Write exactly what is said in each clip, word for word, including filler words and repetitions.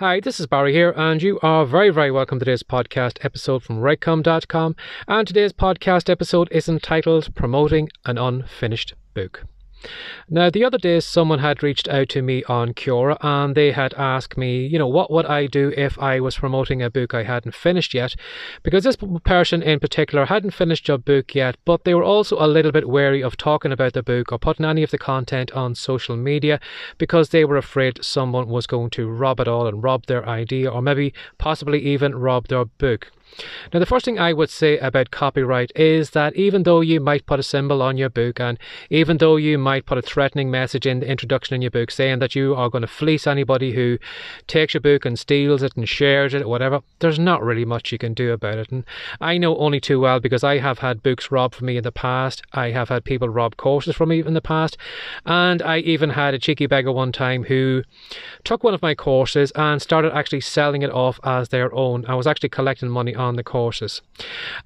Hi, this is Barry here, and you are very, very welcome to today's podcast episode from WriteCom dot com. And today's podcast episode is entitled Promoting an Unfinished Book. Now, the other day, someone had reached out to me on Cura, and they had asked me, you know, what would I do if I was promoting a book I hadn't finished yet? Because this person in particular hadn't finished your book yet, but they were also a little bit wary of talking about the book or putting any of the content on social media because they were afraid someone was going to rob it all and rob their idea, or maybe possibly even rob their book. Now, the first thing I would say about copyright is that even though you might put a symbol on your book, and even though you might put a threatening message in the introduction in your book saying that you are going to fleece anybody who takes your book and steals it and shares it or whatever, there's not really much you can do about it. And I know only too well, because I have had books robbed from me in the past. I have had people rob courses from me in the past, and I even had a cheeky beggar one time who took one of my courses and started actually selling it off as their own. I was actually collecting money on the courses.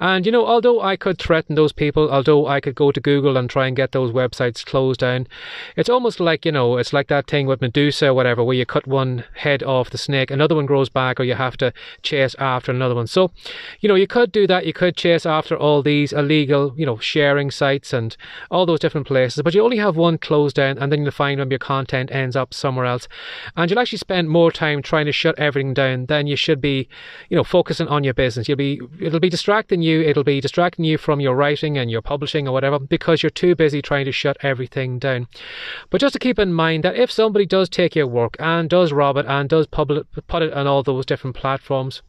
And you know, although I could threaten those people, although I could go to Google and try and get those websites closed down, it's almost like, you know, it's like that thing with Medusa or whatever, where you cut one head off the snake, another one grows back, or you have to chase after another one. So, you know, you could do that, you could chase after all these illegal, you know, sharing sites and all those different places, but you only have one closed down, and then you'll find when your content ends up somewhere else, and you'll actually spend more time trying to shut everything down than you should be, you know, focusing on your business. You'll be, it'll be distracting you, it'll be distracting you from your writing and your publishing or whatever, because you're too busy trying to shut everything down. But just to keep in mind that if somebody does take your work and does rob it and does public, put it on all those different platforms,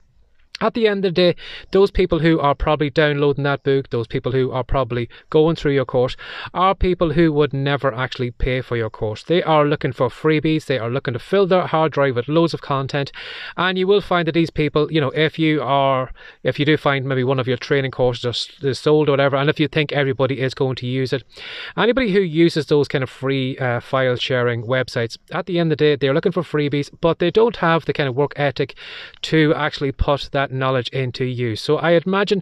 at the end of the day, those people who are probably downloading that book, those people who are probably going through your course, are people who would never actually pay for your course. They are looking for freebies. They are looking to fill their hard drive with loads of content. And you will find that these people, you know, if you are, if you do find maybe one of your training courses is sold or whatever, and if you think everybody is going to use it, anybody who uses those kind of free uh, file sharing websites, at the end of the day, they're looking for freebies, but they don't have the kind of work ethic to actually put that knowledge into use. So I imagine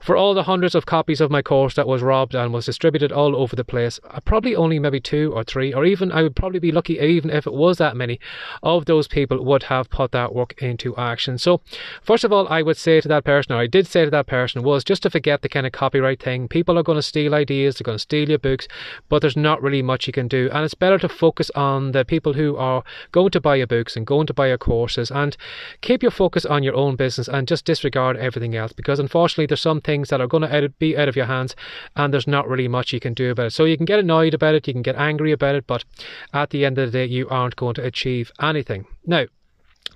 for all the hundreds of copies of my course that was robbed and was distributed all over the place, probably only maybe two or three, or even I would probably be lucky even if it was that many of those people would have put that work into action. So first of all, I would say to that person, or I did say to that person, was just to forget the kind of copyright thing. People are going to steal ideas, they're going to steal your books, but there's not really much you can do. And it's better to focus on the people who are going to buy your books and going to buy your courses, and keep your focus on your own business and just disregard everything else, because unfortunately there's some things that are going to be out of your hands and there's not really much you can do about it. So you can get annoyed about it, you can get angry about it, but at the end of the day you aren't going to achieve anything. Now,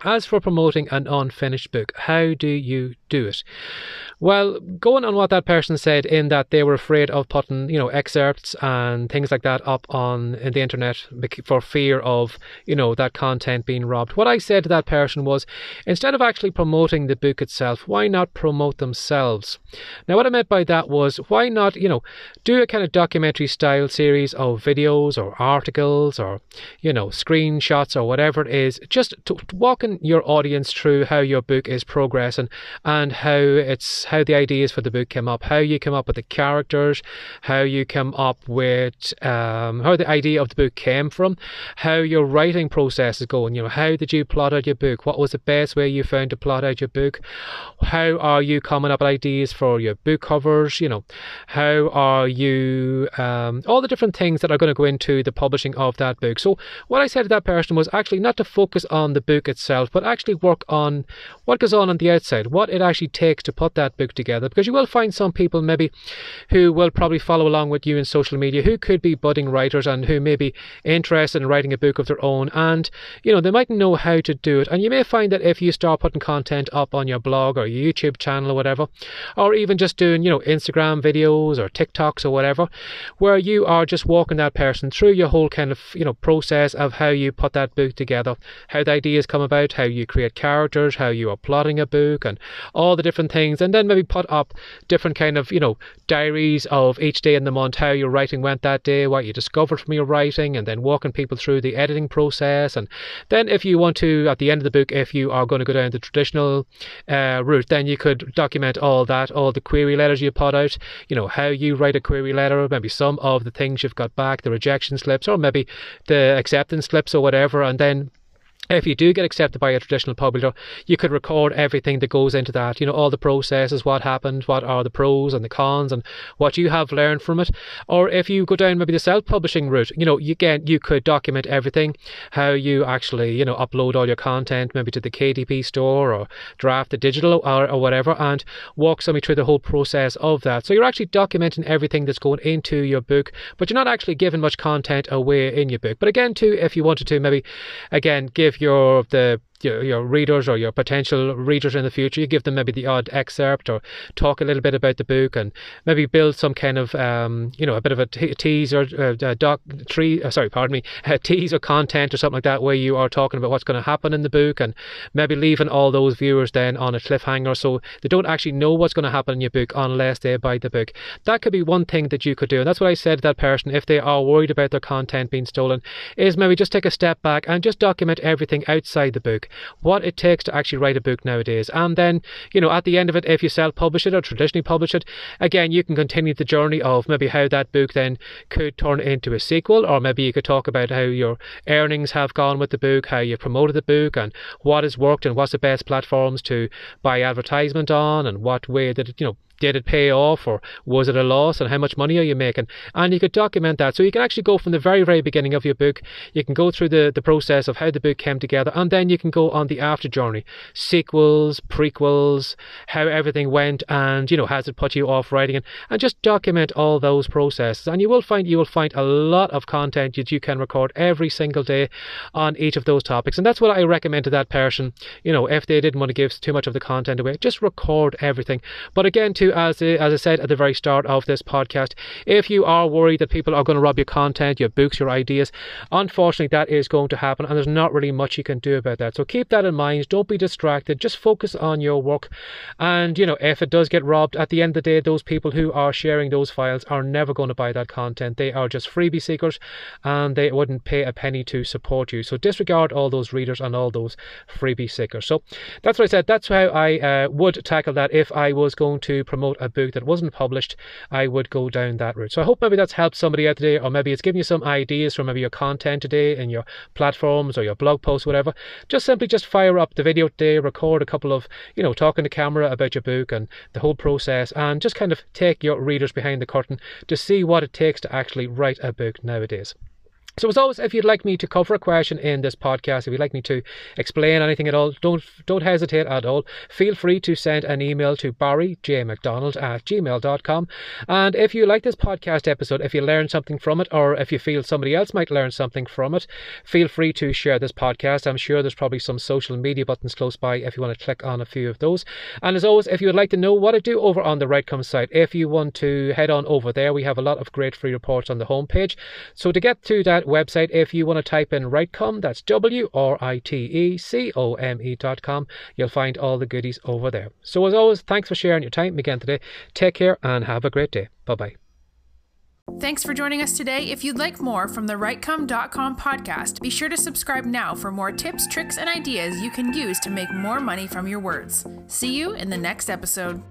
as for promoting an unfinished book, how do you do it? Well, going on what that person said, in that they were afraid of putting, you know, excerpts and things like that up on the internet for fear of, you know, that content being robbed. What I said to that person was, instead of actually promoting the book itself, why not promote themselves? Now, what I meant by that was, why not, you know, do a kind of documentary style series of videos or articles or, you know, screenshots or whatever it is, just to walk in your audience through how your book is progressing and how it's how the ideas for the book came up, how you came up with the characters, how you came up with um, how the idea of the book came from, how your writing process is going. You know, how did you plot out your book? What was the best way you found to plot out your book? How are you coming up with ideas for your book covers? You know, how are you um, all the different things that are going to go into the publishing of that book. So what I said to that person was actually not to focus on the book itself, but actually work on what goes on on the outside, what it actually takes to put that book together, because you will find some people maybe who will probably follow along with you in social media, who could be budding writers and who may be interested in writing a book of their own, and you know, they might know how to do it. And you may find that if you start putting content up on your blog or your YouTube channel or whatever, or even just doing, you know, Instagram videos or TikToks or whatever, where you are just walking that person through your whole kind of, you know, process of how you put that book together, how the ideas come about, about how you create characters, how you are plotting a book, and all the different things, and then maybe put up different kind of, you know, diaries of each day in the month, how your writing went that day, what you discovered from your writing, and then walking people through the editing process. And then if you want to, at the end of the book, if you are going to go down the traditional uh, route, then you could document all that, all the query letters you put out, you know, how you write a query letter, maybe some of the things you've got back, the rejection slips, or maybe the acceptance slips or whatever. And then if you do get accepted by a traditional publisher, you could record everything that goes into that, you know, all the processes, what happened, what are the pros and the cons, and what you have learned from it. Or if you go down maybe the self-publishing route, you know, you, again, you could document everything, how you actually, you know, upload all your content maybe to the K D P store, or draft the digital or, or whatever, and walk somebody through the whole process of that. So you're actually documenting everything that's going into your book, but you're not actually giving much content away in your book. But again, too, if you wanted to maybe, again, give your the your, your readers or your potential readers in the future, you give them maybe the odd excerpt, or talk a little bit about the book, and maybe build some kind of um you know, a bit of a t tease or a doc tree uh, sorry pardon me a tease or content or something like that, where you are talking about what's going to happen in the book, and maybe leaving all those viewers then on a cliffhanger, so they don't actually know what's going to happen in your book unless they buy the book. That could be one thing that you could do, and that's what I said to that person, if they are worried about their content being stolen, is maybe just take a step back and just document everything outside the book, what it takes to actually write a book nowadays. And then, you know, at the end of it, if you self-publish it or traditionally publish it, again, you can continue the journey of maybe how that book then could turn into a sequel, or maybe you could talk about how your earnings have gone with the book, how you promoted the book, and what has worked, and what's the best platforms to buy advertisement on, and what way that, you know, did it pay off, or was it a loss, and how much money are you making? And you could document that. So you can actually go from the very, very beginning of your book. You can go through the, the process of how the book came together, and then you can go on the after journey, sequels, prequels, how everything went, and, you know, has it put you off writing it? And just document all those processes. And you will find, you will find a lot of content that you can record every single day on each of those topics. And that's what I recommend to that person. You know, if they didn't want to give too much of the content away, just record everything. But again, too, As, as I said at the very start of this podcast, if you are worried that people are going to rob your content, your books, your ideas, unfortunately that is going to happen, and there's not really much you can do about that. So keep that in mind. Don't be distracted. Just focus on your work. And, you know, if it does get robbed, at the end of the day, those people who are sharing those files are never going to buy that content. They are just freebie seekers, and they wouldn't pay a penny to support you. So disregard all those readers and all those freebie seekers. So that's what I said. That's how I uh, would tackle that if I was going to promote promote a book that wasn't published. I would go down that route. So I hope maybe that's helped somebody out today, or maybe it's given you some ideas for maybe your content today and your platforms or your blog posts, whatever. Just simply just fire up the video today, record a couple of, you know, talking to camera about your book and the whole process, and just kind of take your readers behind the curtain to see what it takes to actually write a book nowadays. So as always, if you'd like me to cover a question in this podcast, if you'd like me to explain anything at all, don't don't hesitate at all. Feel free to send an email to barry j mcdonald at gmail dot com. And if you like this podcast episode, if you learned something from it, or if you feel somebody else might learn something from it, feel free to share this podcast. I'm sure there's probably some social media buttons close by if you want to click on a few of those. And as always, if you would like to know what I do over on the WriteCom site, if you want to head on over there, we have a lot of great free reports on the homepage. So to get to that website, if you want to type in WriteCom, that's W R I T E C O M E dot com, you'll find all the goodies over there. So as always, thanks for sharing your time again today. Take care and have a great day. Bye-bye. Thanks for joining us today. If you'd like more from the WriteCom dot com podcast, be sure to subscribe now for more tips, tricks, and ideas you can use to make more money from your words. See you in the next episode.